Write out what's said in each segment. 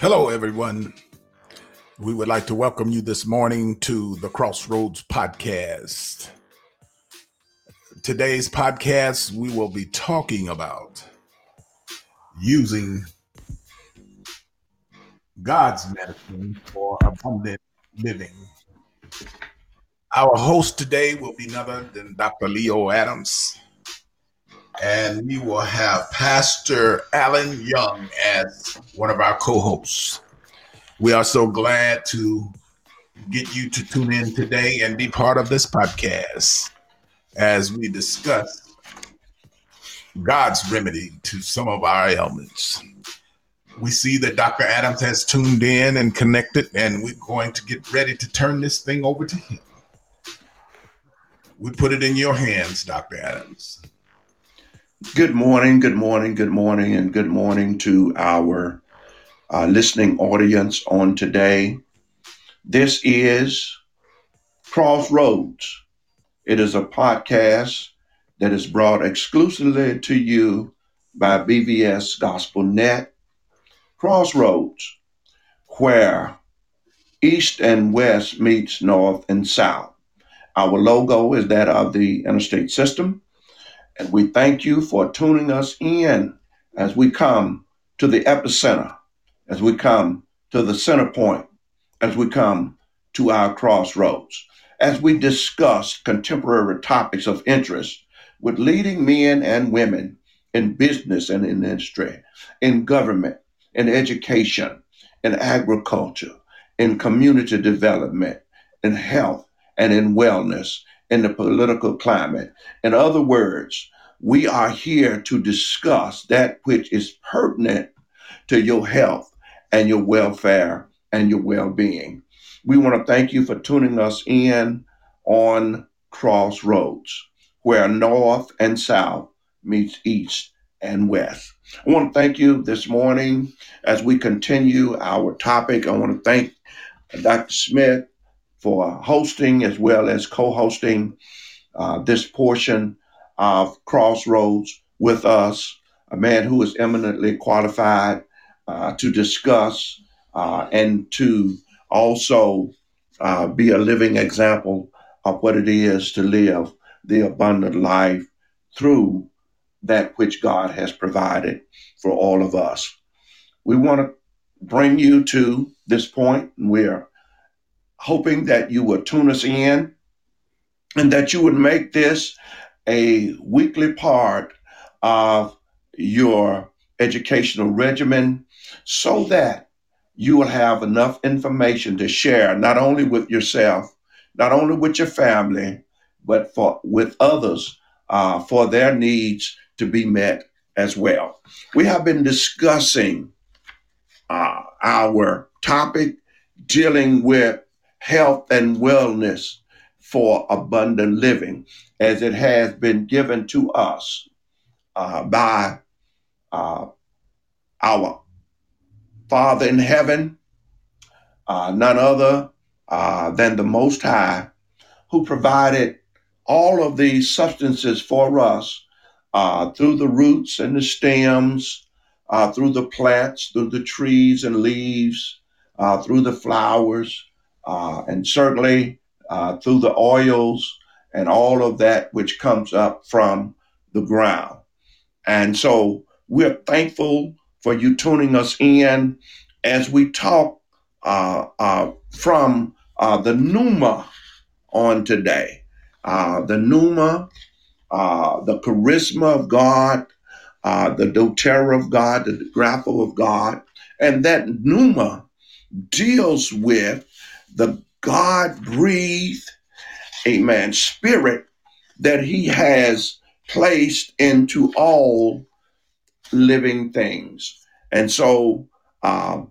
Hello, everyone. We would like to welcome you this morning to the Crossroads podcast. Today's podcast, we will be talking about using God's medicine for abundant living. Our host today will be none other than Dr. Leo Adams, and we will have Pastor Allen Young as one of our co-hosts. We are so glad to get you to tune in today and be part of this podcast as we discuss God's remedy to some of our ailments. We see that Dr. Adams has tuned in and connected, and we're going to get ready to turn this thing over to him. We put it in your hands, Dr. Adams. Good morning, and good morning to our listening audience on today. This is Crossroads. It is a podcast that is brought exclusively to you by BVS Gospel Net. Crossroads, where East and West meets North and South. Our logo is that of the interstate system. And we thank you for tuning us in as we come to the epicenter, as we come to the center point, as we come to our crossroads, as we discuss contemporary topics of interest with leading men and women in business and in industry, in government, in education, in agriculture, in community development, in health and in wellness, in the political climate. In other words, we are here to discuss that which is pertinent to your health and your welfare and your well-being. We want to thank you for tuning us in on Crossroads, where North and South meets East and West. I want to thank you this morning as we continue our topic. I want to thank Dr. Smith for hosting as well as co-hosting this portion of Crossroads with us, a man who is eminently qualified to discuss and to also be a living example of what it is to live the abundant life through that which God has provided for all of us. We want to bring you to this point. We're hoping that you will tune us in and that you would make this a weekly part of your educational regimen so that you will have enough information to share, not only with yourself, not only with your family, but with others for their needs to be met as well. We have been discussing our topic dealing with health and wellness for abundant living, as it has been given to us by our Father in heaven, none other than the Most High, who provided all of these substances for us through the roots and the stems, through the plants, through the trees and leaves, through the flowers, and certainly through the oils and all of that which comes up from the ground. And so we're thankful for you tuning us in as we talk from the pneuma on today. The pneuma, the charisma of God, the doTERRA of God, the grapho of God. And that pneuma deals with the God-breathed, amen, spirit that he has placed into all living things. And so our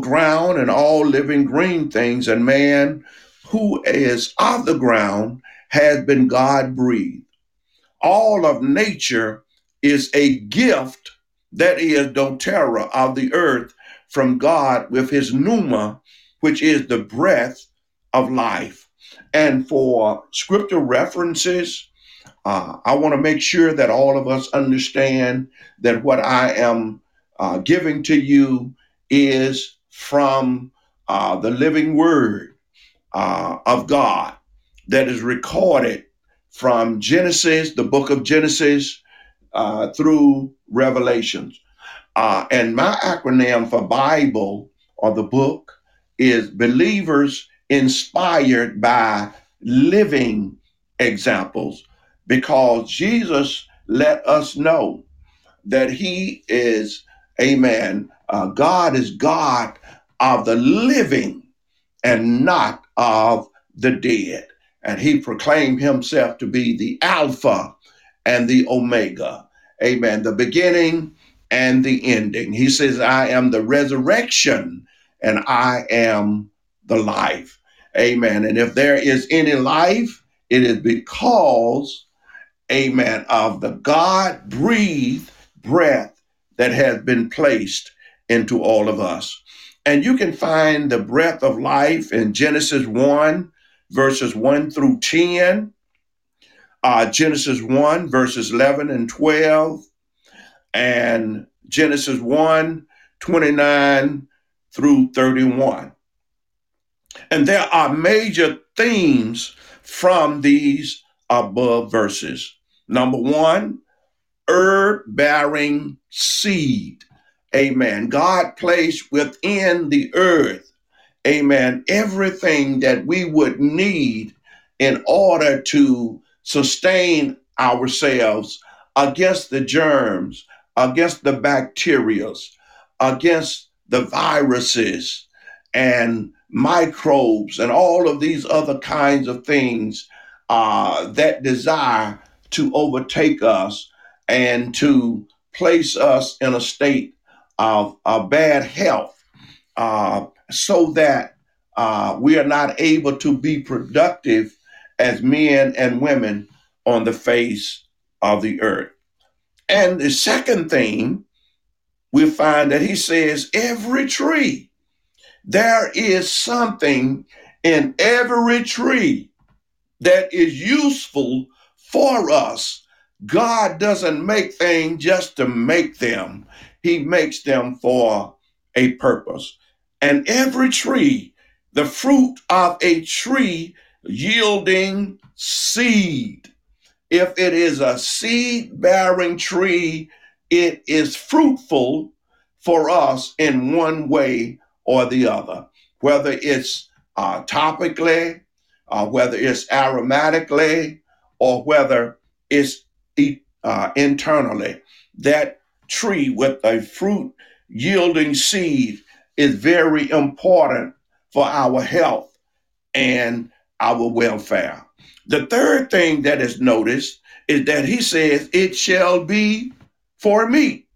ground and all living green things, and man who is of the ground has been God-breathed. All of nature is a gift that is doTERRA of the earth from God with his pneuma, which is the breath of life. And for scripture references, I want to make sure that all of us understand that what I am giving to you is from the living word of God that is recorded from Genesis, the book of Genesis, through Revelations. And my acronym for Bible, or the book, is Believers Inspired by Living Examples, because Jesus let us know that he is, amen, God is God of the living and not of the dead. And he proclaimed himself to be the Alpha and the Omega, amen, the beginning and the ending. He says, I am the resurrection and I am the life, amen. And if there is any life, it is because, amen, of the God-breathed breath that has been placed into all of us. And you can find the breath of life in Genesis 1, verses 1 through 10, Genesis 1, verses 11 and 12, and Genesis 1, 29 through 31. And there are major themes from these above verses. Number one, earth-bearing seed. Amen. God placed within the earth, amen, everything that we would need in order to sustain ourselves against the germs, against the bacteria, against the viruses and microbes and all of these other kinds of things that desire to overtake us and to place us in a state of bad health, so that we are not able to be productive as men and women on the face of the earth. And the second thing, we find that he says, every tree, there is something in every tree that is useful for us. God doesn't make things just to make them. He makes them for a purpose. And every tree, the fruit of a tree yielding seed. If it is a seed-bearing tree, it is fruitful for us in one way or the other, whether it's topically, whether it's aromatically, or whether it's internally. That tree with a fruit yielding seed is very important for our health and our welfare. The third thing that is noticed is that he says, it shall be for meat.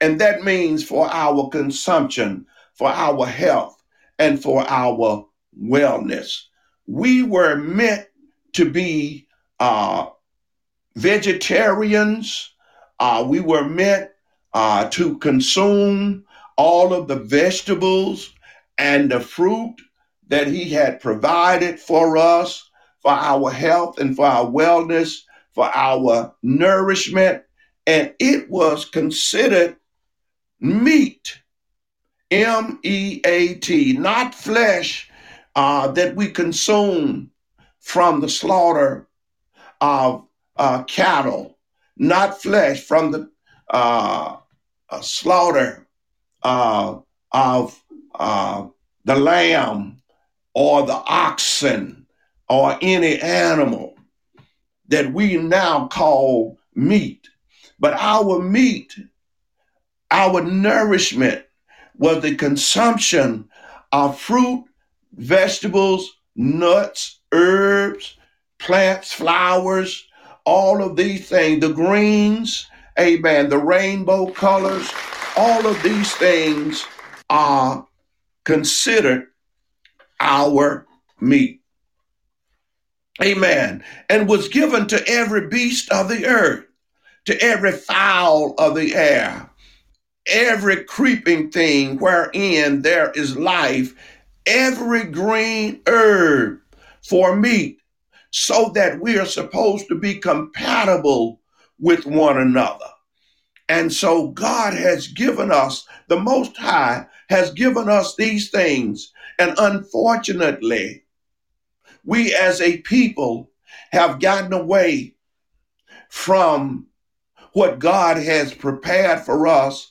And that means for our consumption, for our health, and for our wellness. We were meant to be vegetarians. We were meant to consume all of the vegetables and the fruit that he had provided for us, for our health and for our wellness, for our nourishment. And it was considered meat, M-E-A-T, not flesh that we consume from the slaughter of cattle, not flesh from the slaughter of the lamb or the oxen or any animal that we now call meat. But our meat, our nourishment, was the consumption of fruit, vegetables, nuts, herbs, plants, flowers, all of these things, the greens, amen, the rainbow colors, all of these things are considered our meat. Amen. And was given to every beast of the earth, to every fowl of the air, every creeping thing wherein there is life, every green herb for meat, so that we are supposed to be compatible with one another. And so God has given us, the Most High has given us these things. And unfortunately, we as a people have gotten away from what God has prepared for us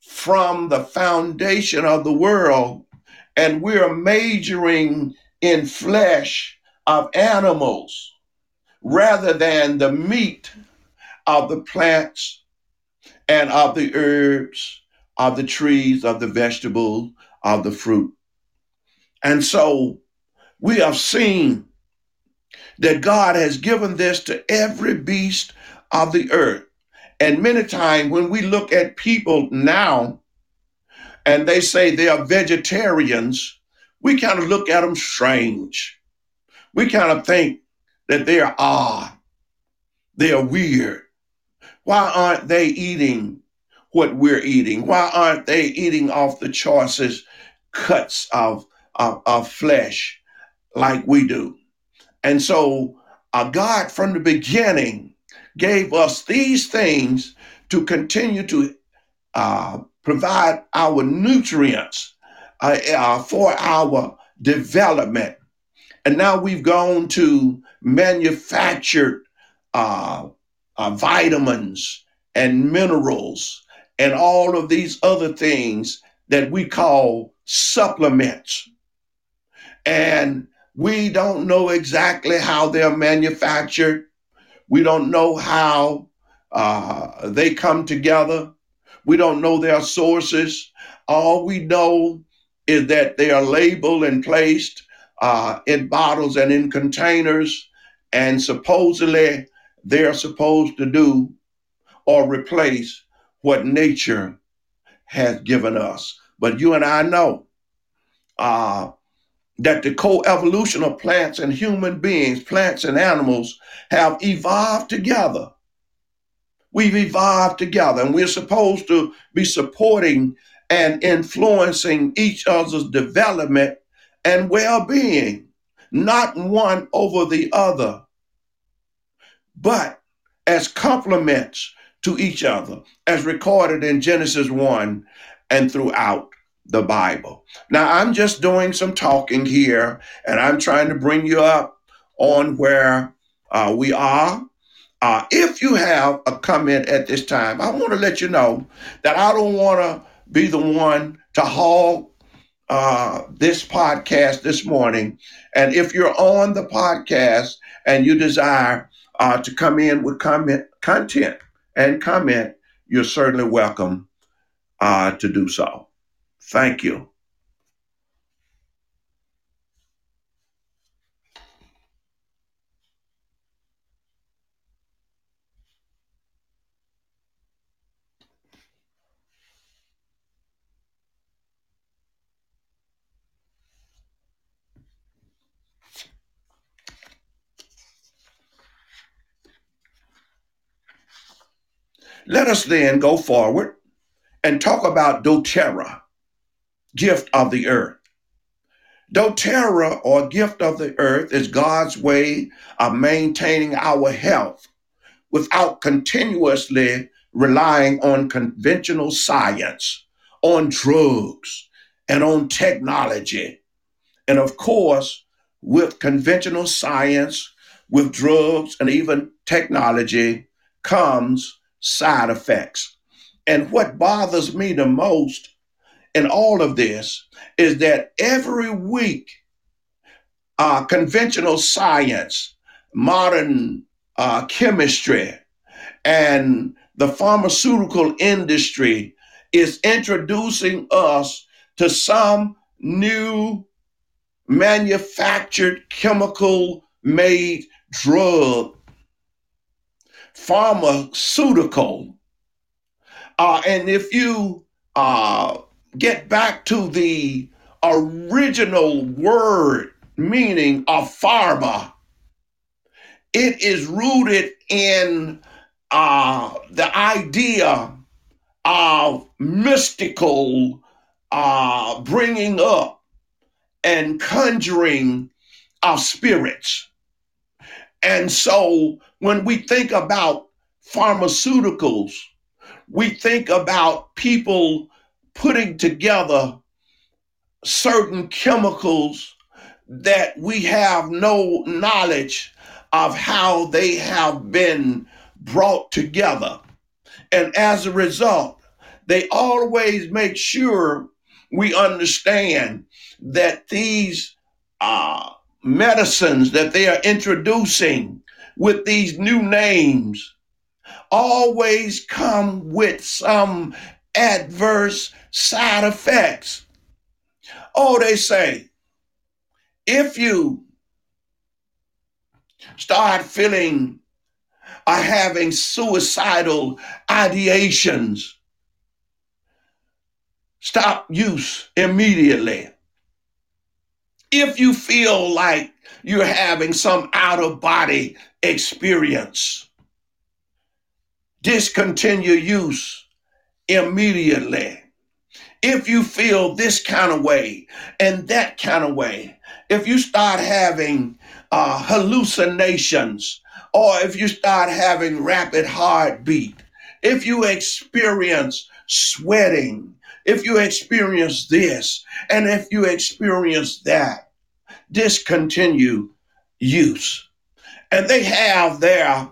from the foundation of the world. And we're majoring in flesh of animals rather than the meat of the plants and of the herbs, of the trees, of the vegetable, of the fruit. And so we have seen that God has given this to every beast of the earth. And many times when we look at people now and they say they are vegetarians, we kind of look at them strange. We kind of think that they are odd, they are weird. Why aren't they eating what we're eating? Why aren't they eating off the choicest cuts of flesh like we do? And so God from the beginning gave us these things to continue to provide our nutrients for our development. And now we've gone to manufactured vitamins and minerals and all of these other things that we call supplements. And we don't know exactly how they're manufactured. We don't know how they come together. We don't know their sources. All we know is that they are labeled and placed in bottles and in containers, and supposedly they're supposed to do or replace what nature has given us. But you and I know that the co-evolution of plants and human beings, plants and animals, have evolved together. We've evolved together, and we're supposed to be supporting and influencing each other's development and well-being, not one over the other, but as complements to each other, as recorded in Genesis 1 and throughout the Bible. Now, I'm just doing some talking here, and I'm trying to bring you up on where we are. If you have a comment at this time, I want to let you know that I don't want to be the one to hog this podcast this morning. And if you're on the podcast and you desire to come in with content and comment, you're certainly welcome to do so. Thank you. Let us then go forward and talk about doTERRA, gift of the earth. doTERRA, or gift of the earth, is God's way of maintaining our health without continuously relying on conventional science, on drugs, and on technology. And of course, with conventional science, with drugs, and even technology comes side effects. And what bothers me the most in all of this is that every week, conventional science, modern chemistry, and the pharmaceutical industry is introducing us to some new manufactured, chemical-made drug, pharmaceutical. And if you get back to the original word meaning of pharma, it is rooted in the idea of mystical bringing up and conjuring of spirits. And so when we think about pharmaceuticals, we think about people putting together certain chemicals that we have no knowledge of how they have been brought together. And as a result, they always make sure we understand that these medicines that they are introducing with these new names always come with some adverse side effects. Oh, they say, if you start feeling or having suicidal ideations, stop use immediately. If you feel like you're having some out-of-body experience, discontinue use immediately. If you feel this kind of way and that kind of way, if you start having hallucinations, or if you start having rapid heartbeat, if you experience sweating, if you experience this, and if you experience that, discontinue use. And they have their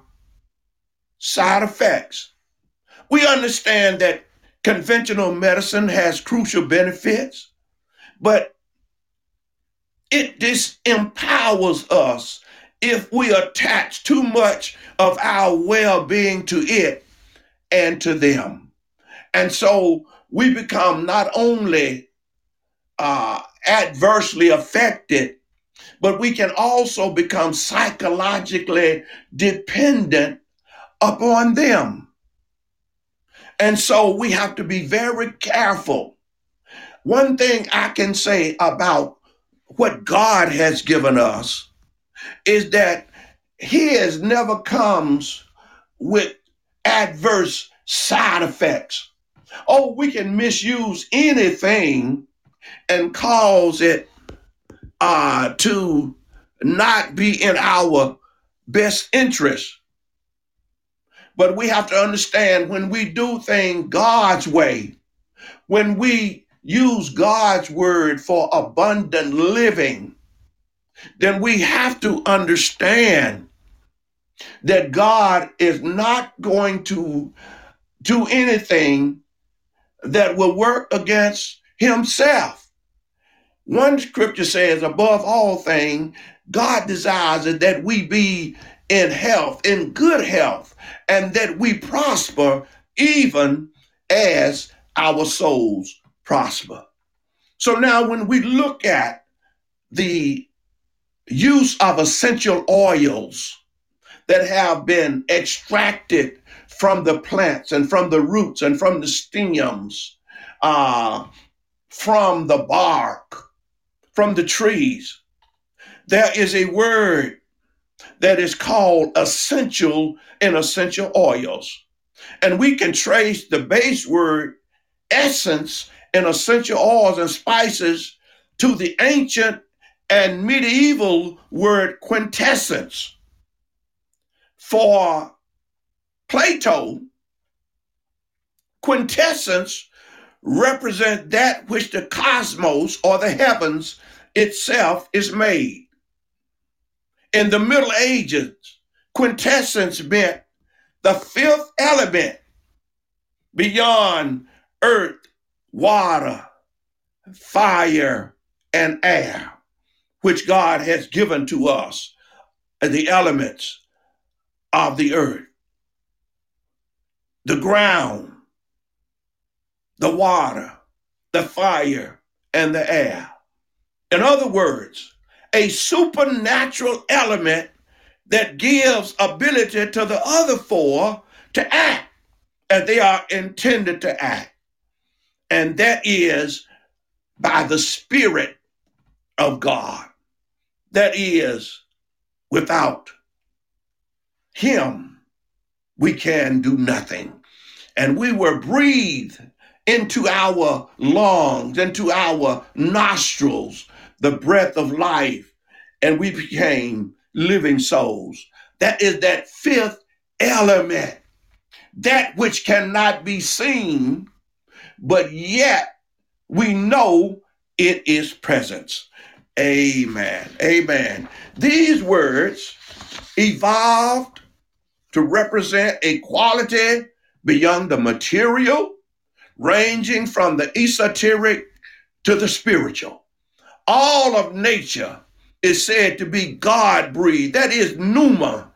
side effects. We understand that conventional medicine has crucial benefits, but it disempowers us if we attach too much of our well-being to it and to them. And so we become not only adversely affected, but we can also become psychologically dependent upon them. And so we have to be very careful. One thing I can say about what God has given us is that His never comes with adverse side effects. Oh, we can misuse anything and cause it to not be in our best interest. But we have to understand, when we do things God's way, when we use God's word for abundant living, then we have to understand that God is not going to do anything that will work against Himself. One scripture says, above all things, God desires that we be in health, in good health, and that we prosper even as our souls prosper. So now when we look at the use of essential oils that have been extracted from the plants and from the roots and from the stems, from the bark, from the trees, there is a word that is called essential and essential oils. And we can trace the base word essence in essential oils and spices to the ancient and medieval word quintessence. For Plato, quintessence represents that which the cosmos or the heavens itself is made. In the Middle Ages, quintessence meant the fifth element beyond earth, water, fire, and air, which God has given to us, the elements of the earth, the ground, the water, the fire, and the air. In other words, a supernatural element that gives ability to the other four to act as they are intended to act. And that is by the Spirit of God. That is, without Him, we can do nothing. And we were breathed into our lungs, into our nostrils, the breath of life, and we became living souls. That is that fifth element that which cannot be seen, but yet we know it is presence. Amen. Amen. These words evolved to represent a quality beyond the material, ranging from the esoteric to the spiritual. All of nature is said to be God-breathed. That is pneuma.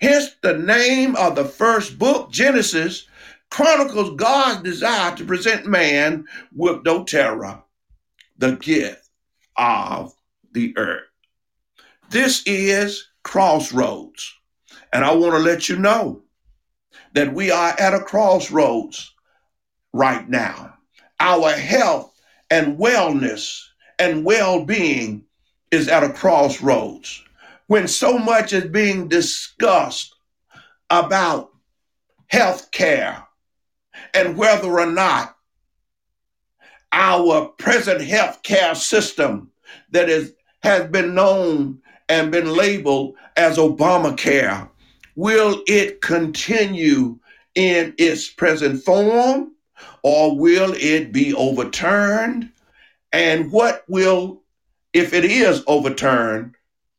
Hence the name of the first book, Genesis, chronicles God's desire to present man with doTERRA, the gift of the earth. This is Crossroads. And I want to let you know that we are at a crossroads right now. Our health and wellness and well-being is at a crossroads. When so much is being discussed about health care and whether or not our present health care system that has been known and been labeled as Obamacare, will it continue in its present form, or will it be overturned? And what will, if it is overturned,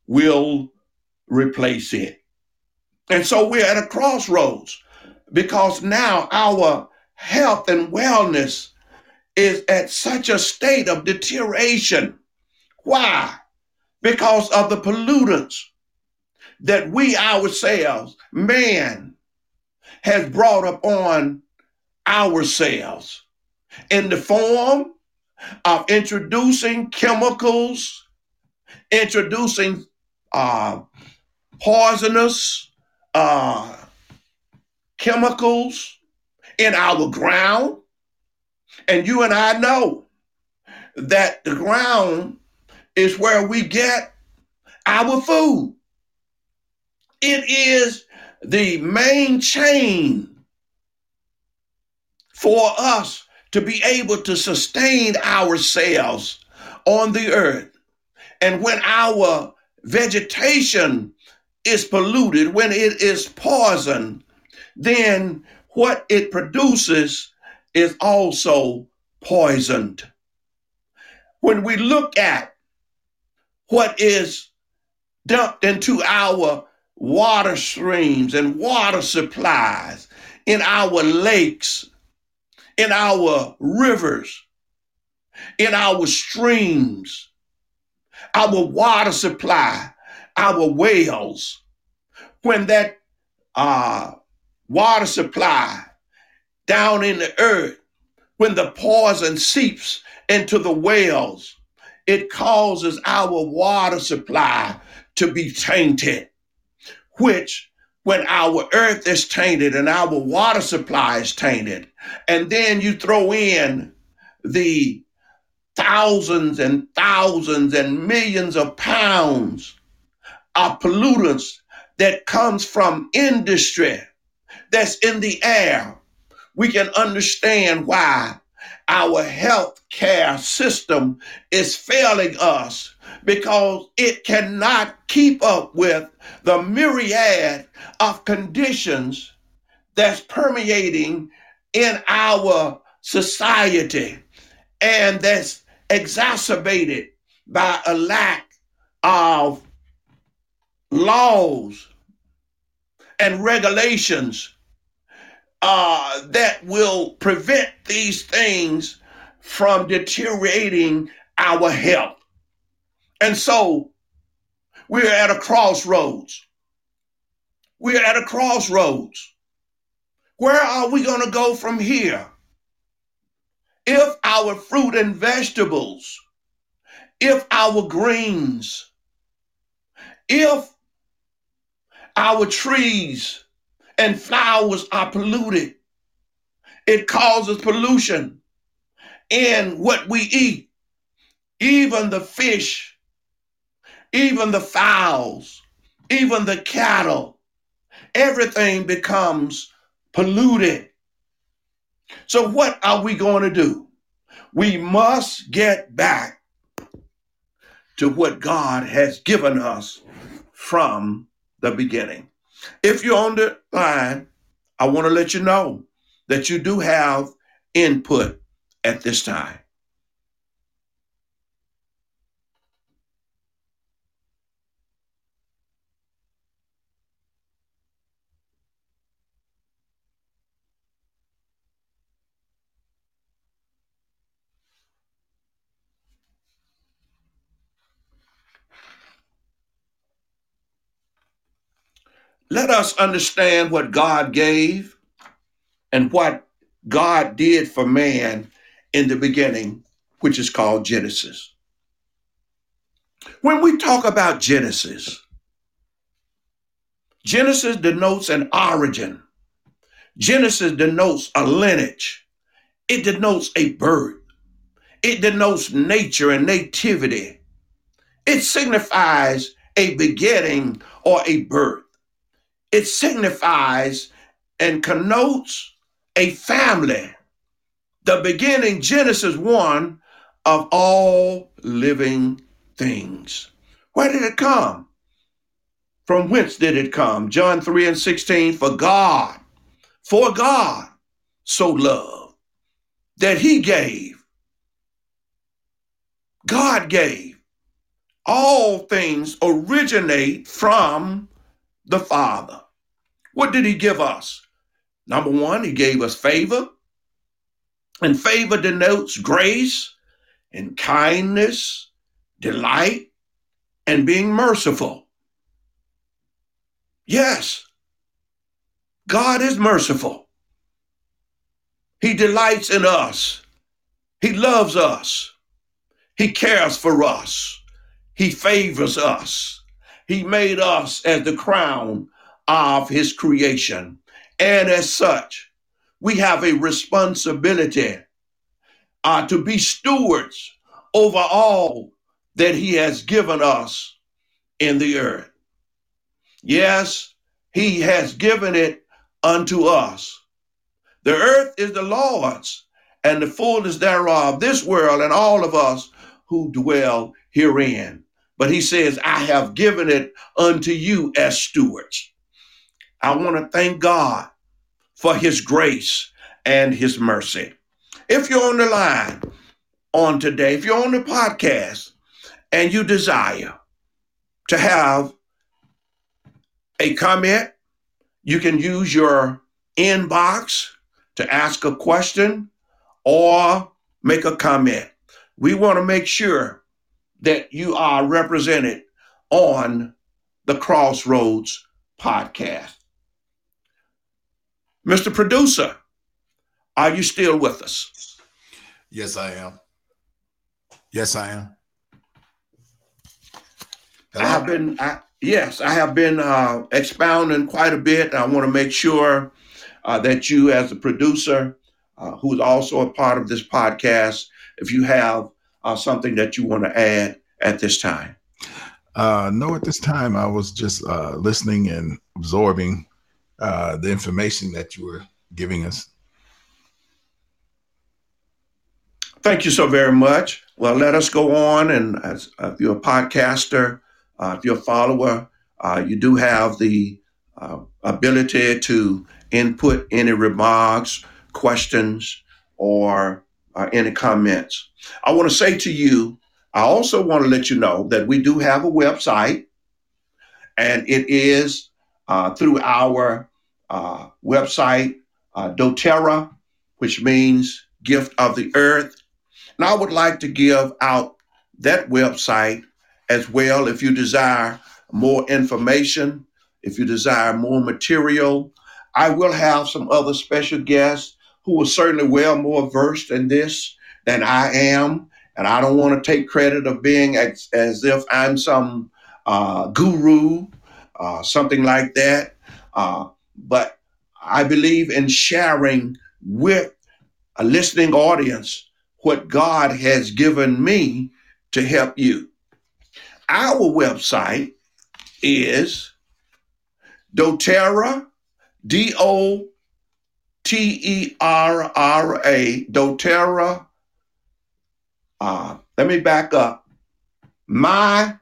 will replace it? And so we're at a crossroads, because now our health and wellness is at such a state of deterioration. Why? Because of the pollutants that we ourselves, man, has brought upon ourselves in the form of introducing chemicals, introducing poisonous chemicals in our ground. And you and I know that the ground is where we get our food. It is the main chain for us to be able to sustain ourselves on the earth. And when our vegetation is polluted, when it is poisoned, then what it produces is also poisoned. When we look at what is dumped into our water streams and water supplies, in our lakes, in our rivers, in our streams, our water supply, our wells, when that water supply down in the earth, when the poison seeps into the wells, it causes our water supply to be tainted, which when our earth is tainted and our water supply is tainted, and then you throw in the thousands and thousands and millions of pounds of pollutants that comes from industry that's in the air, we can understand why our health care system is failing us, because it cannot keep up with the myriad of conditions that's permeating in our society, and that's exacerbated by a lack of laws and regulations that will prevent these things from deteriorating our health. And so we're at a crossroads. We're at a crossroads. Where are we going to go from here? If our fruit and vegetables, if our greens, if our trees and flowers are polluted, it causes pollution in what we eat. Even the fish, even the fowls, even the cattle, everything becomes polluted. So what are we going to do? We must get back to what God has given us from the beginning. If you're on the line, I want to let you know that you do have input at this time. Let us understand what God gave and what God did for man in the beginning, which is called Genesis. When we talk about Genesis, Genesis denotes an origin. Genesis denotes a lineage. It denotes a birth. It denotes nature and nativity. It signifies a beginning or a birth. It signifies and connotes a family, the beginning, Genesis 1, of all living things. Where did it come? From whence did it come? John 3:16, for God so loved that he gave. God gave. All things originate from the Father. What did he give us? Number one, he gave us favor. And favor denotes grace and kindness, delight, and being merciful. Yes, God is merciful. He delights in us. He loves us. He cares for us. He favors us. He made us as the crown of his creation. And as such, we have a responsibility to be stewards over all that he has given us in the earth. Yes, he has given it unto us. The earth is the Lord's and the fullness thereof, this world and all of us who dwell herein. But he says, I have given it unto you as stewards. I want to thank God for his grace and his mercy. If you're on the line on today, if you're on the podcast and you desire to have a comment, you can use your inbox to ask a question or make a comment. We want to make sure that you are represented on the Crossroads podcast. Mr. Producer, are you still with us? Yes, I am. Hello? I have been expounding quite a bit. I want to make sure that you, as a producer, who's also a part of this podcast, if you have something that you want to add at this time? No, at this time, I was just listening and absorbing the information that you were giving us. Thank you so very much. Well, let us go on. And as, if you're a podcaster, if you're a follower, you do have the ability to input any remarks, questions, or any comments. I want to say to you, I also want to let you know that we do have a website, and it is through our website, doTERRA, which means gift of the earth. And I would like to give out that website as well. If you desire more information, if you desire more material, I will have some other special guests who are certainly well more versed in this than I am. And I don't want to take credit of being as if I'm some guru, something like that. But I believe in sharing with a listening audience what God has given me to help you. Our website is doTERRA, doTERRA, doTERRA. Let me back up. My.doTERRA.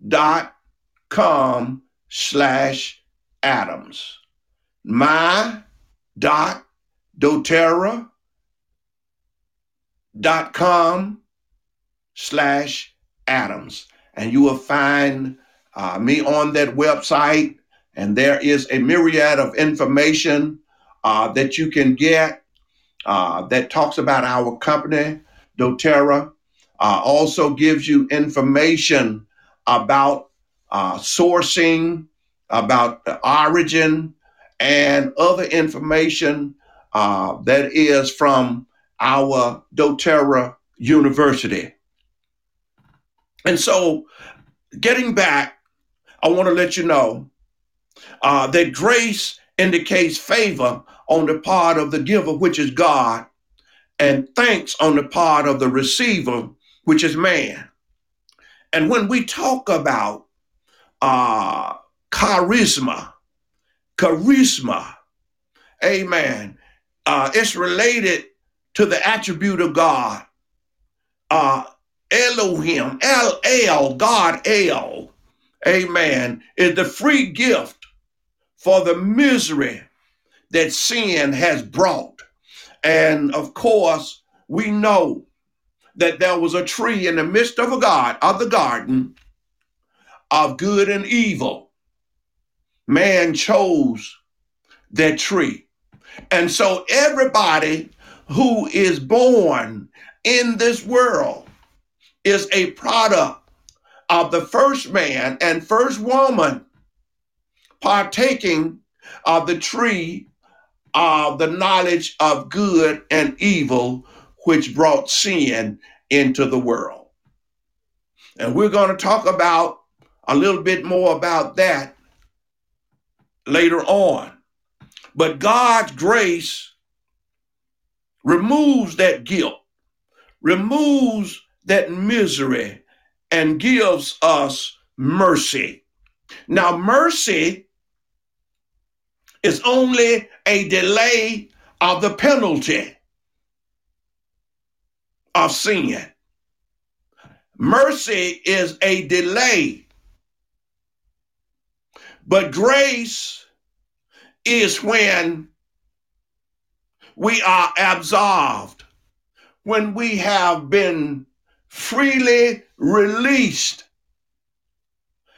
my.com/Adams. my.doterra.com/Adams. And you will find me on that website. And there is a myriad of information that you can get that talks about our company, doTERRA. Also gives you information about sourcing, about origin, and other information that is from our doTERRA University. And so, getting back, I want to let you know that grace indicates favor on the part of the giver, which is God, and thanks on the part of the receiver, which is man. And when we talk about charisma, amen, it's related to the attribute of God, Elohim, LL, God, El, amen, is the free gift for the misery that sin has brought. And of course, we know that there was a tree in the midst of the garden of good and evil. Man chose that tree. And so everybody who is born in this world is a product of the first man and first woman partaking of the tree of the knowledge of good and evil, which brought sin into the world. And we're going to talk about a little bit more about that later on. But God's grace removes that guilt, removes that misery, and gives us mercy. Now, mercy is only a delay of the penalty of sin. Mercy is a delay, but grace is when we are absolved, when we have been freely released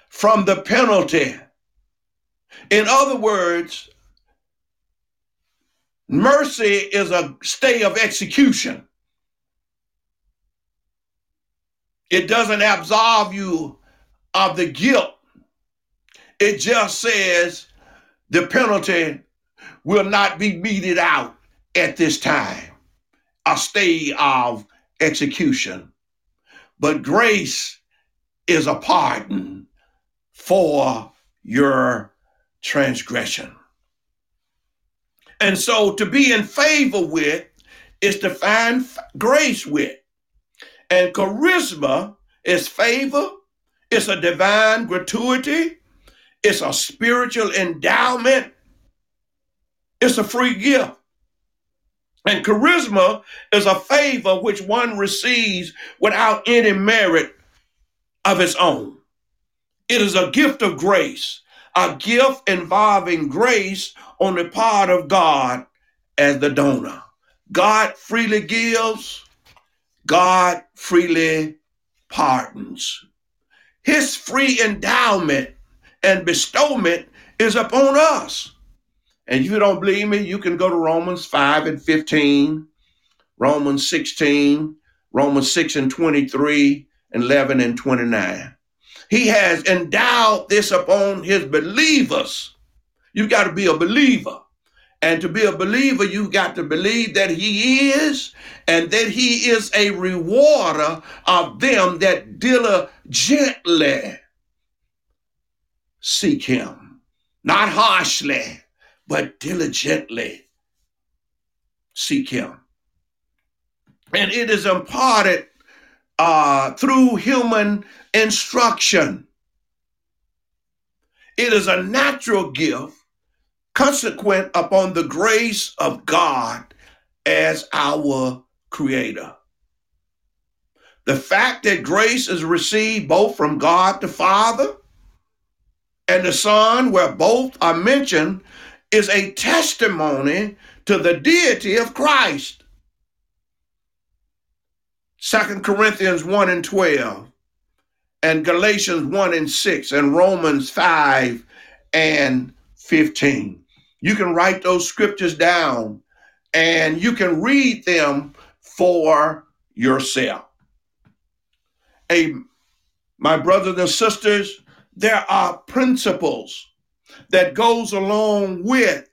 from the penalty. In other words, mercy is a stay of execution. It doesn't absolve you of the guilt. It just says the penalty will not be meted out at this time. A stay of execution. But grace is a pardon for your transgression. And so to be in favor with is to find grace with. And charisma is favor. It's a divine gratuity. It's a spiritual endowment. It's a free gift. And charisma is a favor which one receives without any merit of its own. It is a gift of grace, a gift involving grace on the part of God as the donor. God freely gives. God freely pardons. His free endowment and bestowment is upon us. And if you don't believe me, you can go to Romans 5 and 15, Romans 16, Romans 6 and 23, 11 and 29. He has endowed this upon his believers. You've got to be a believer. And to be a believer, you've got to believe that he is, and that he is a rewarder of them that diligently seek him. Not harshly, but diligently seek him. And it is imparted through human instruction. It is a natural gift, consequent upon the grace of God as our creator. The fact that grace is received both from God the Father and the Son, where both are mentioned, is a testimony to the deity of Christ. 2 Corinthians 1 and 12, and Galatians 1 and 6, and Romans 5 and 15. You can write those scriptures down and you can read them for yourself. My brothers and sisters, there are principles that goes along with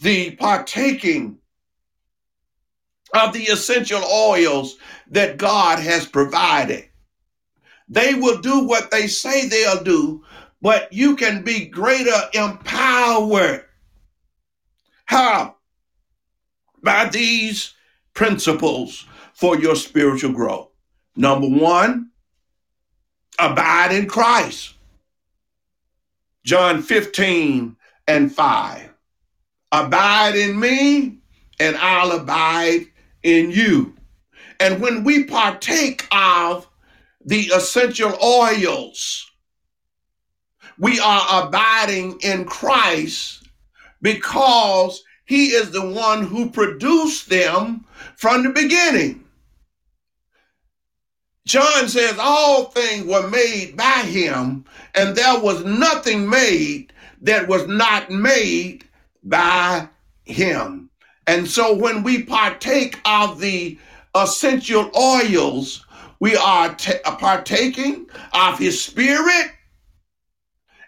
the partaking of the essential oils that God has provided. They will do what they say they'll do, but you can be greater empowered. How? By these principles for your spiritual growth. Number one, abide in Christ. John 15 and 5. Abide in me, and I'll abide in you. And when we partake of the essential oils, we are abiding in Christ because he is the one who produced them from the beginning. John says all things were made by him, and there was nothing made that was not made by him. And so when we partake of the essential oils, we are partaking of his spirit,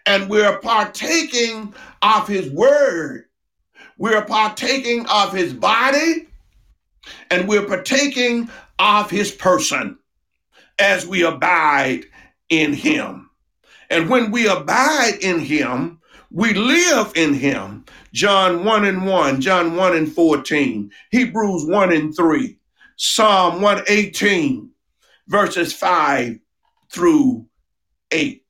and we're partaking of his word. We're partaking of his body, and we're partaking of his person as we abide in him. And when we abide in him, we live in him. John 1 and 1, John 1 and 14, Hebrews 1 and 3, Psalm 118, verses 5 through 8.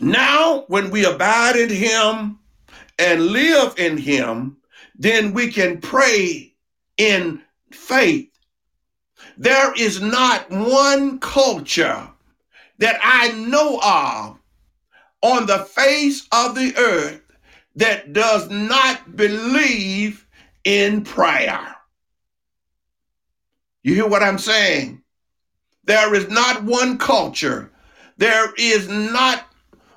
Now, when we abide in him and live in him, then we can pray in faith. There is not one culture that I know of on the face of the earth that does not believe in prayer. You hear what I'm saying? There is not one culture. There is not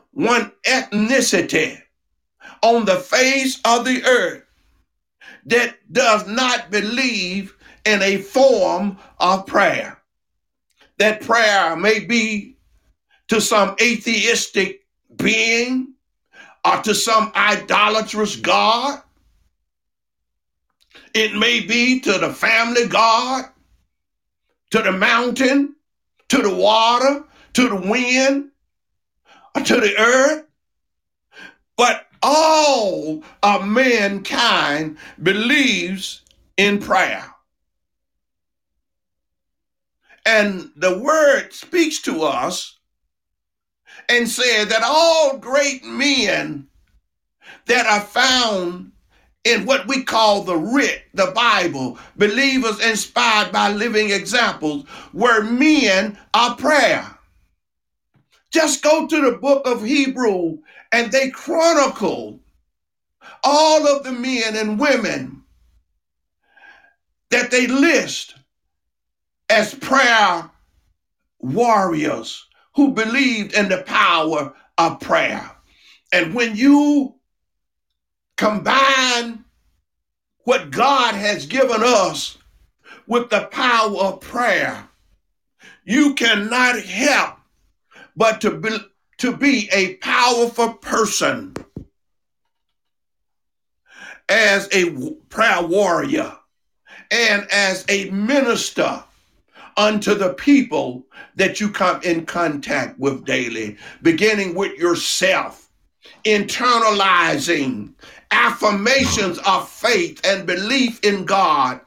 one ethnicity on the face of the earth that does not believe in a form of prayer. That prayer may be to some atheistic being or to some idolatrous god. It may be to the family god, to the mountain, to the water, to the wind, or to the earth. But all of mankind believes in prayer. And the word speaks to us and said that all great men that are found in what we call the writ, the Bible, believers inspired by living examples, were men of prayer. Just go to the book of Hebrews and they chronicle all of the men and women that they list as prayer warriors who believed in the power of prayer. And when you combine what God has given us with the power of prayer, you cannot help but to be a powerful person as a prayer warrior and as a minister unto the people that you come in contact with daily, beginning with yourself, internalizing affirmations of faith and belief in God,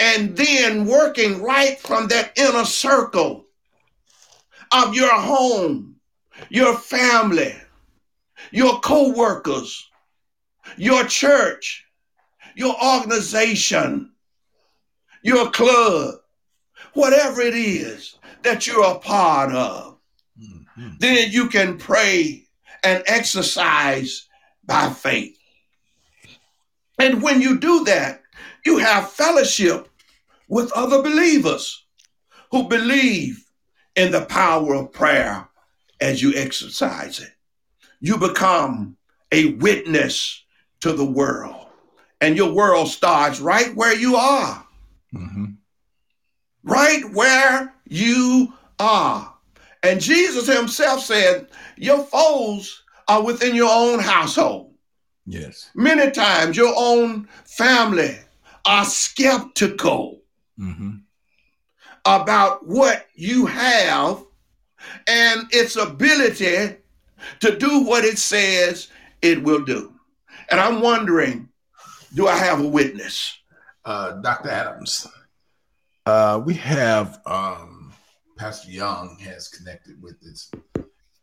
and then working right from that inner circle of your home, your family, your co-workers, your church, your organization, your club, whatever it is that you're a part of, mm-hmm. then you can pray and exercise by faith. And when you do that, you have fellowship with other believers who believe in the power of prayer as you exercise it. You become a witness to the world, and your world starts right where you are. Mm-hmm. Right where you are. And Jesus himself said, your foes are within your own household. Yes. Many times your own family are skeptical mm-hmm. about what you have and its ability to do what it says it will do. And I'm wondering, do I have a witness? Dr. Adams, we have Pastor Young has connected with this,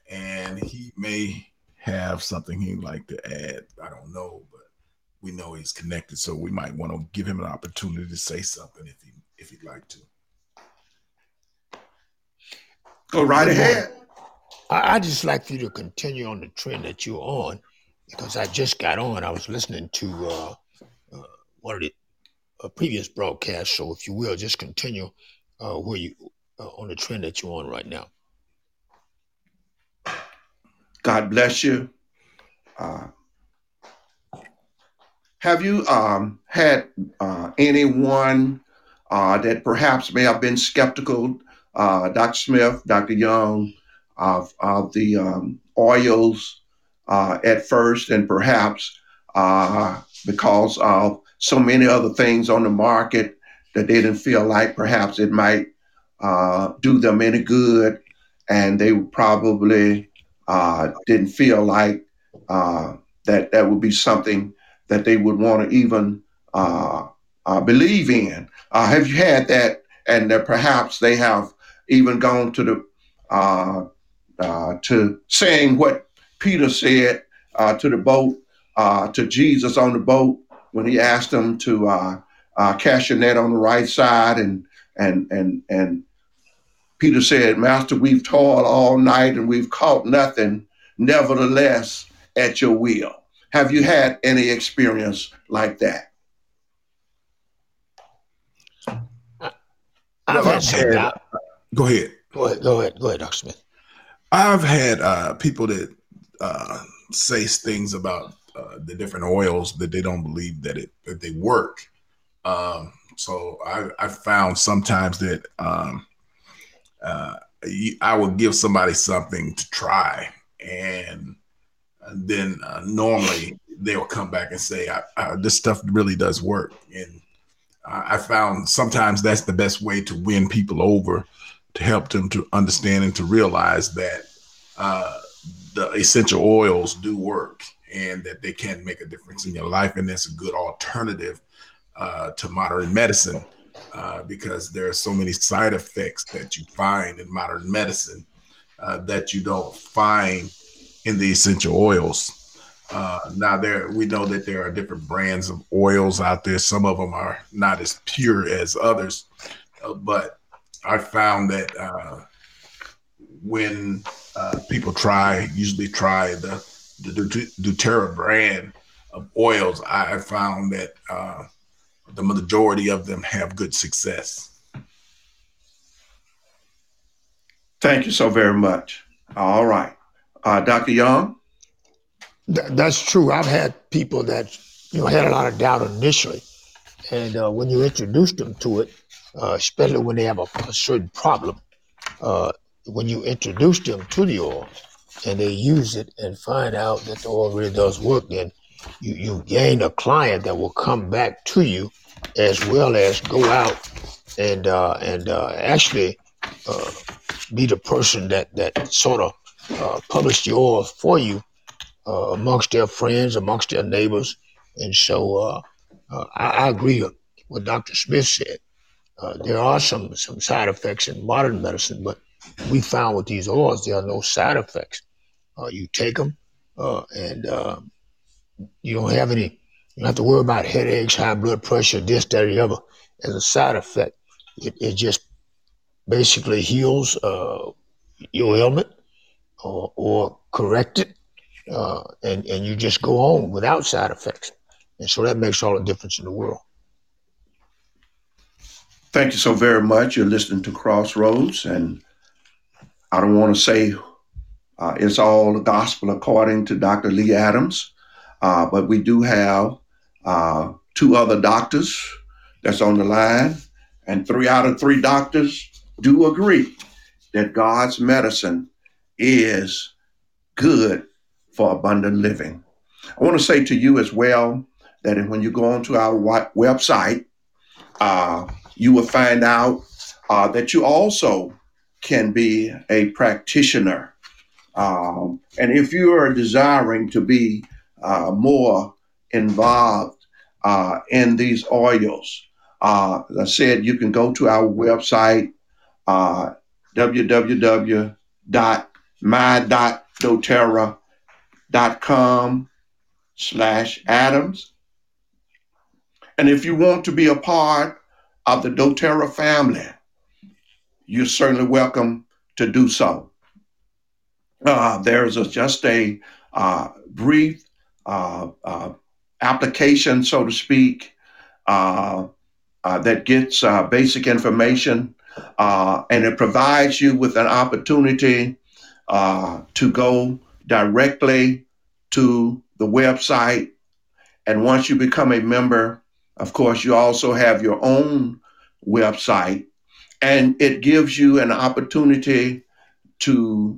and he may have something he'd like to add. I don't know, but we know he's connected, so we might want to give him an opportunity to say something if he'd like to. Go right ahead. I'd just like for you to continue on the trend that you're on, because I just got on. I was listening to one of the previous broadcasts, so if you will, just continue where you on the trend that you're on right now. God bless you. Have you had anyone that perhaps may have been skeptical, Dr. Smith, Dr. Young, of the oils at first, and perhaps because of so many other things on the market that they didn't feel like perhaps it might do them any good, and they probably didn't feel like that would be something that they would want to even believe in. Have you had that, and that perhaps they have even gone to the to saying what Peter said to the boat, to Jesus on the boat when he asked him to cast your net on the right side, and Peter said, "Master, we've toiled all night and we've caught nothing. Nevertheless, at your will." Have you had any experience like that? Go ahead, Dr. Smith. I've had people that say things about the different oils that they don't believe that they work. So I found sometimes that I would give somebody something to try, and then normally they will come back and say, this stuff really does work. And I found sometimes that's the best way to win people over, to help them to understand and to realize that the essential oils do work, and that they can make a difference in your life. And that's a good alternative to modern medicine, because there are so many side effects that you find in modern medicine that you don't find in the essential oils. Now, we know that there are different brands of oils out there. Some of them are not as pure as others, but I found that when people usually try the doTERRA brand of oils, I found that the majority of them have good success. Thank you so very much. All right. Dr. Young? That's true. I've had people that had a lot of doubt initially, and when you introduce them to it, especially when they have a certain problem, when you introduce them to the oil and they use it and find out that the oil really does work, then you gain a client that will come back to you, as well as go out and actually be the person that sort of published the oil for you amongst their friends, amongst their neighbors. And so I agree with what Dr. Smith said. There are some side effects in modern medicine, but we found with these oils, there are no side effects. You take them and you don't have any, you don't have to worry about headaches, high blood pressure, this, that, or the other as a side effect. It just basically heals your ailment or corrects it, and you just go on without side effects. And so that makes all the difference in the world. Thank you so very much. You're listening to Crossroads, and I don't want to say it's all the gospel according to Dr. Lee Adams, but we do have two other doctors that's on the line, and 3 out of 3 doctors do agree that God's medicine is good for abundant living. I want to say to you as well that when you go onto our website, you will find out that you also can be a practitioner. And if you are desiring to be more involved in these oils, as I said, you can go to our website, www.my.doterra.com/Adams. And if you want to be a part of the doTERRA family, you're certainly welcome to do so. There's just a brief application, so to speak, that gets basic information, and it provides you with an opportunity to go directly to the website. And once you become a member, of course, you also have your own website, and it gives you an opportunity to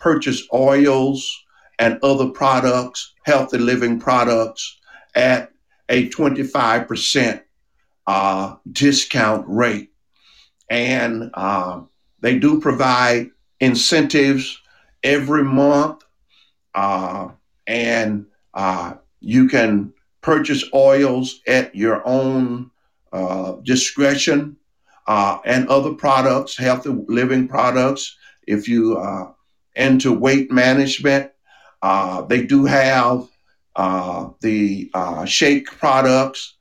purchase oils and other products, healthy living products, at a 25% discount rate. And they do provide incentives every month, and you can purchase oils at your own discretion, and other products, healthy living products. If you are into weight management, they do have the shake products.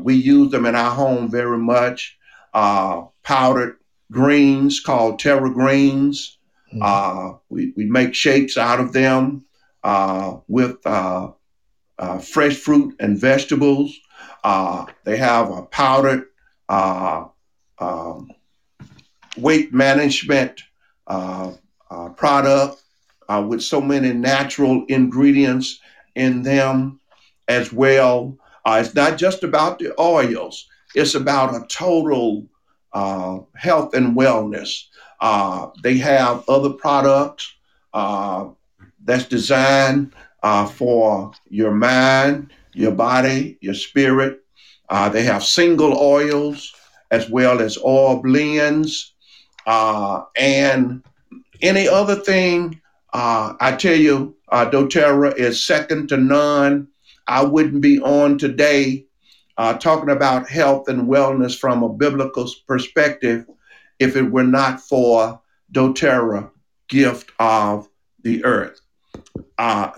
We use them in our home very much. Powdered greens called Terra Greens. Mm-hmm. We make shakes out of them with fresh fruit and vegetables. They have a powdered weight management product with so many natural ingredients in them as well. It's not just about the oils. It's about a total health and wellness. They have other products that's designed for your mind, your body, your spirit. They have single oils as well as oil blends. And any other thing, I tell you, doTERRA is second to none. I wouldn't be on today talking about health and wellness from a biblical perspective if it were not for doTERRA, gift of the earth.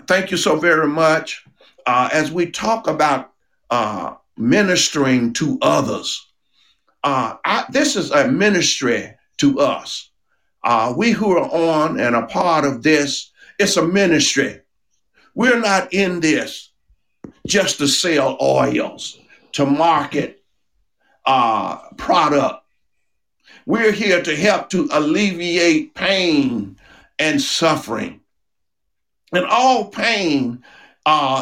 Thank you so very much. As we talk about ministering to others, this is a ministry to us. We who are on and a part of this, it's a ministry. We're not in this just to sell oils, to market product. We're here to help to alleviate pain and suffering. And all pain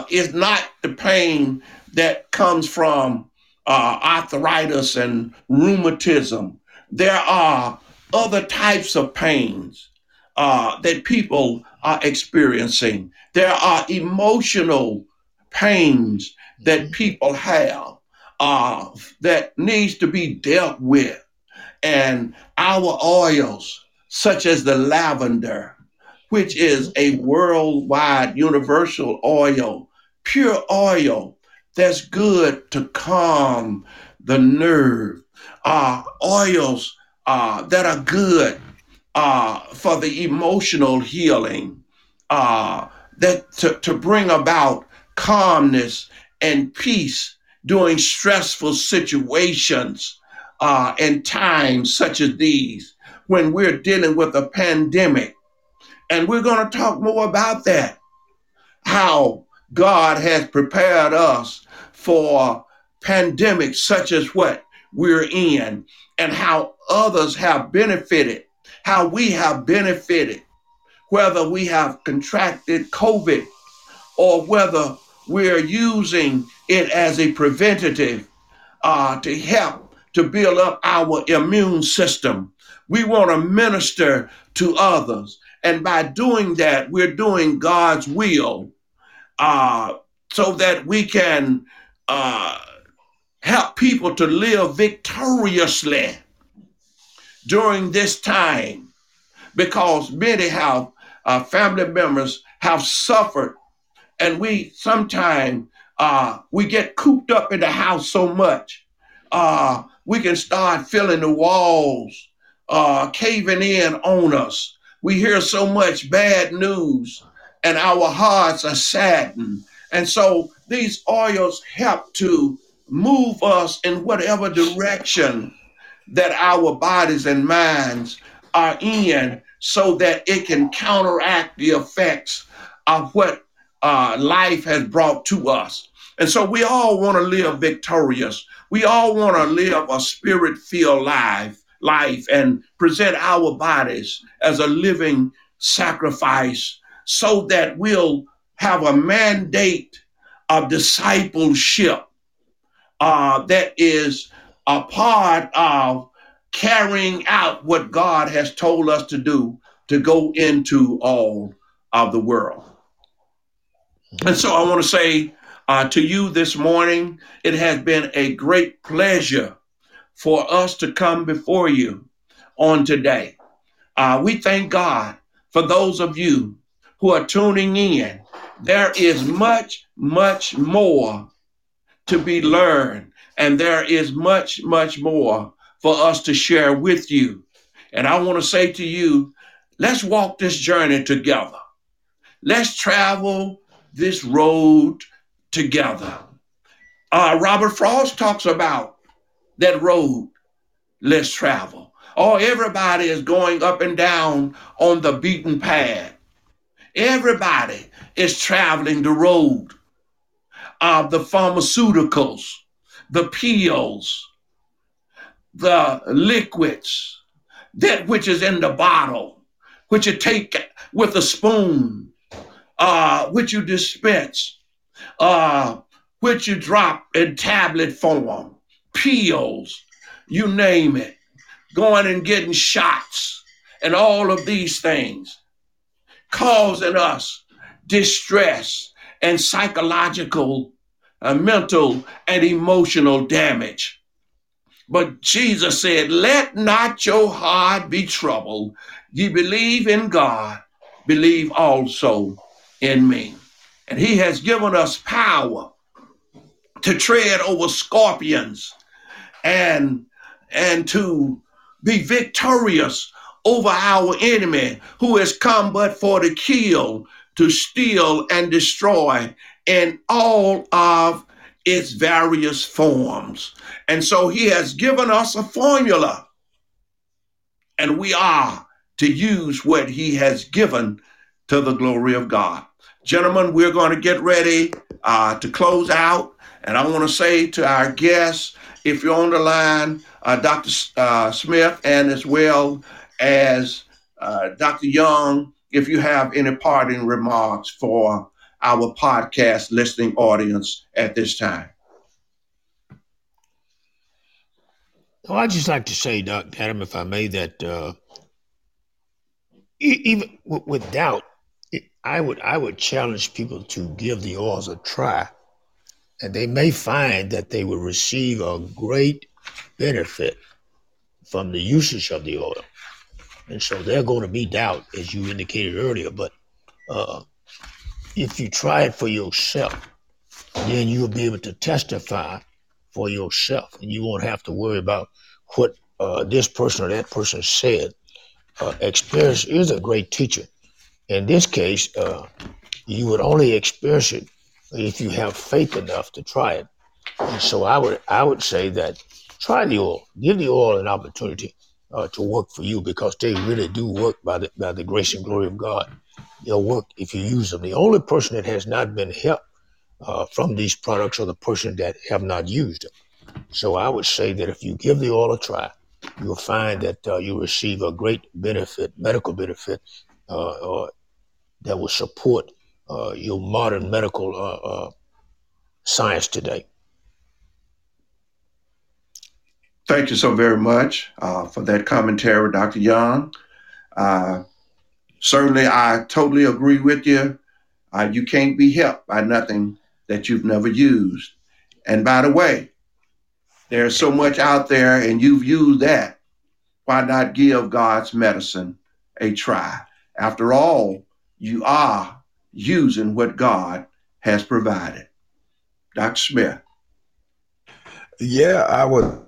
is not the pain that comes from arthritis and rheumatism. There are other types of pains that people are experiencing. There are emotional pains that people have that needs to be dealt with. And our oils, such as the lavender, which is a worldwide universal oil, pure oil that's good to calm the nerve, oils that are good for the emotional healing, that to bring about calmness and peace during stressful situations, in times such as these, when we're dealing with a pandemic. And we're going to talk more about that, how God has prepared us for pandemics such as what we're in, and how others have benefited, how we have benefited, whether we have contracted COVID or whether we're using it as a preventative to help to build up our immune system. We want to minister to others. And by doing that, we're doing God's will so that we can help people to live victoriously during this time, because many have family members have suffered, and we sometimes we get cooped up in the house so much we can start feeling the walls caving in on us. We hear so much bad news, and our hearts are saddened. And so these oils help to move us in whatever direction that our bodies and minds are in, so that it can counteract the effects of what life has brought to us. And so we all want to live victorious. We all want to live a spirit-filled life and present our bodies as a living sacrifice, so that we'll have a mandate of discipleship that is a part of carrying out what God has told us to do, to go into all of the world. And so I want to say to you this morning, it has been a great pleasure for us to come before you on today. We thank God for those of you who are tuning in. There is much, much more to be learned, and there is much, much more for us to share with you. And I want to say to you, let's walk this journey together. Let's travel this road together. Robert Frost talks about that road, let's travel. Oh, everybody is going up and down on the beaten path. Everybody is traveling the road of the pharmaceuticals, the pills, the liquids, that which is in the bottle, which you take with a spoon, which you dispense, which you drop in tablet form. Pills, you name it, going and getting shots, and all of these things causing us distress and psychological, mental, and emotional damage. But Jesus said, let not your heart be troubled. Ye believe in God, believe also in me. And he has given us power to tread over scorpions, and to be victorious over our enemy, who has come but for to kill, to steal, and destroy in all of its various forms. And so he has given us a formula, and we are to use what he has given to the glory of God. Gentlemen, we're going to get ready to close out. And I want to say to our guests, if you're on the line, Dr. Smith, and as well as Dr. Young, if you have any parting remarks for our podcast listening audience at this time. Well, I'd just like to say, Dr. Adam, if I may, that even with doubt, I would challenge people to give the oils a try. And they may find that they will receive a great benefit from the usage of the oil. And so there's going to be doubt, as you indicated earlier. But if you try it for yourself, then you'll be able to testify for yourself. And you won't have to worry about what this person or that person said. Experience is a great teacher. In this case, you would only experience it if you have faith enough to try it. And so I would say that try the oil. Give the oil an opportunity to work for you, because they really do work by the grace and glory of God. They'll work if you use them. The only person that has not been helped from these products are the person that have not used them. So I would say that if you give the oil a try, you'll find that you receive a great benefit, medical benefit, that will support your modern medical science today. Thank you so very much for that commentary, Dr. Young. Certainly, I totally agree with you. You can't be helped by nothing that you've never used. And by the way, there's so much out there and you've used that. Why not give God's medicine a try? After all, you are using what God has provided. Dr. Smith. Yeah, I would.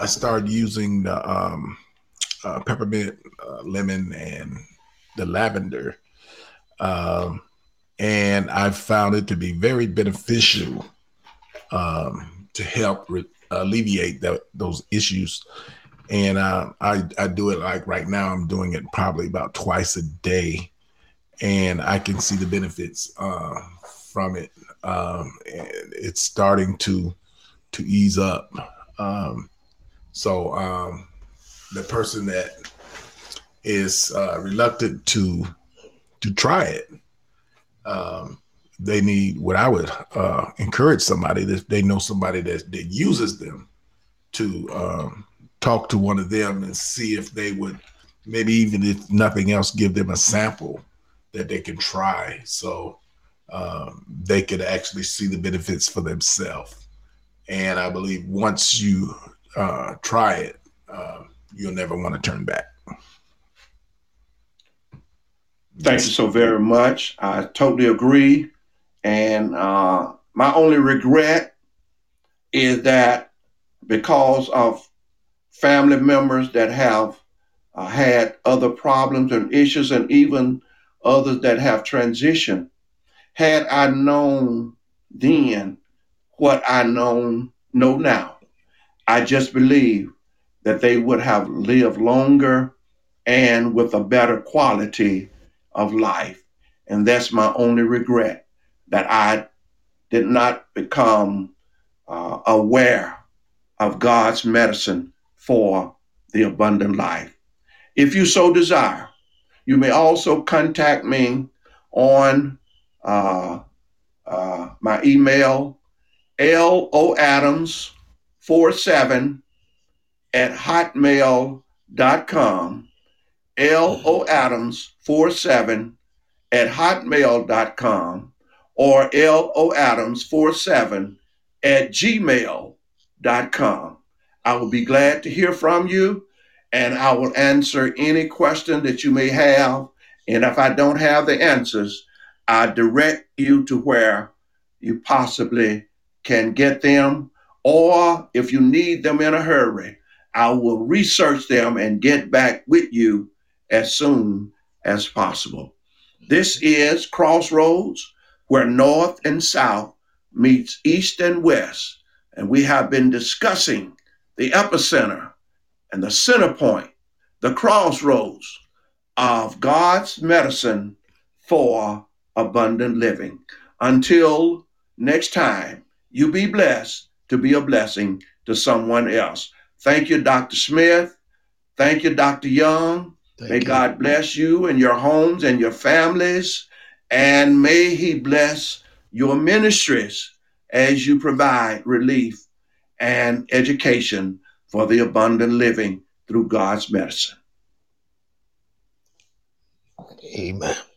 I started using the peppermint, lemon, and the lavender, and I found it to be very beneficial to help alleviate those issues. And I do it like right now. I'm doing it probably about twice a day, and I can see the benefits from it. It's starting to ease up. So the person that is reluctant to try it, they need what I would encourage somebody that they know somebody that uses them to talk to one of them and see if they would, maybe even if nothing else, give them a sample that they can try so they could actually see the benefits for themselves. And I believe once you try it, you'll never want to turn back. Thank you so very much. I totally agree. And my only regret is that because of family members that have had other problems and issues, and even others that have transitioned, had I known then what I know now, I just believe that they would have lived longer and with a better quality of life. And that's my only regret, that I did not become aware of God's medicine for the abundant life. If you so desire, you may also contact me on my email, LO Adams 47@hotmail.com, LOAdams47@hotmail.com, or LOAdams47@gmail.com. I will be glad to hear from you, and I will answer any question that you may have. And if I don't have the answers, I direct you to where you possibly can get them. Or if you need them in a hurry, I will research them and get back with you as soon as possible. This is Crossroads, where North and South meets East and West. And we have been discussing the epicenter and the center point, the crossroads of God's medicine for abundant living. Until next time, you be blessed to be a blessing to someone else. Thank you, Dr. Smith. Thank you, Dr. Young. May God bless you and your homes and your families, and may he bless your ministries as you provide relief and education for the abundant living through God's medicine. Amen.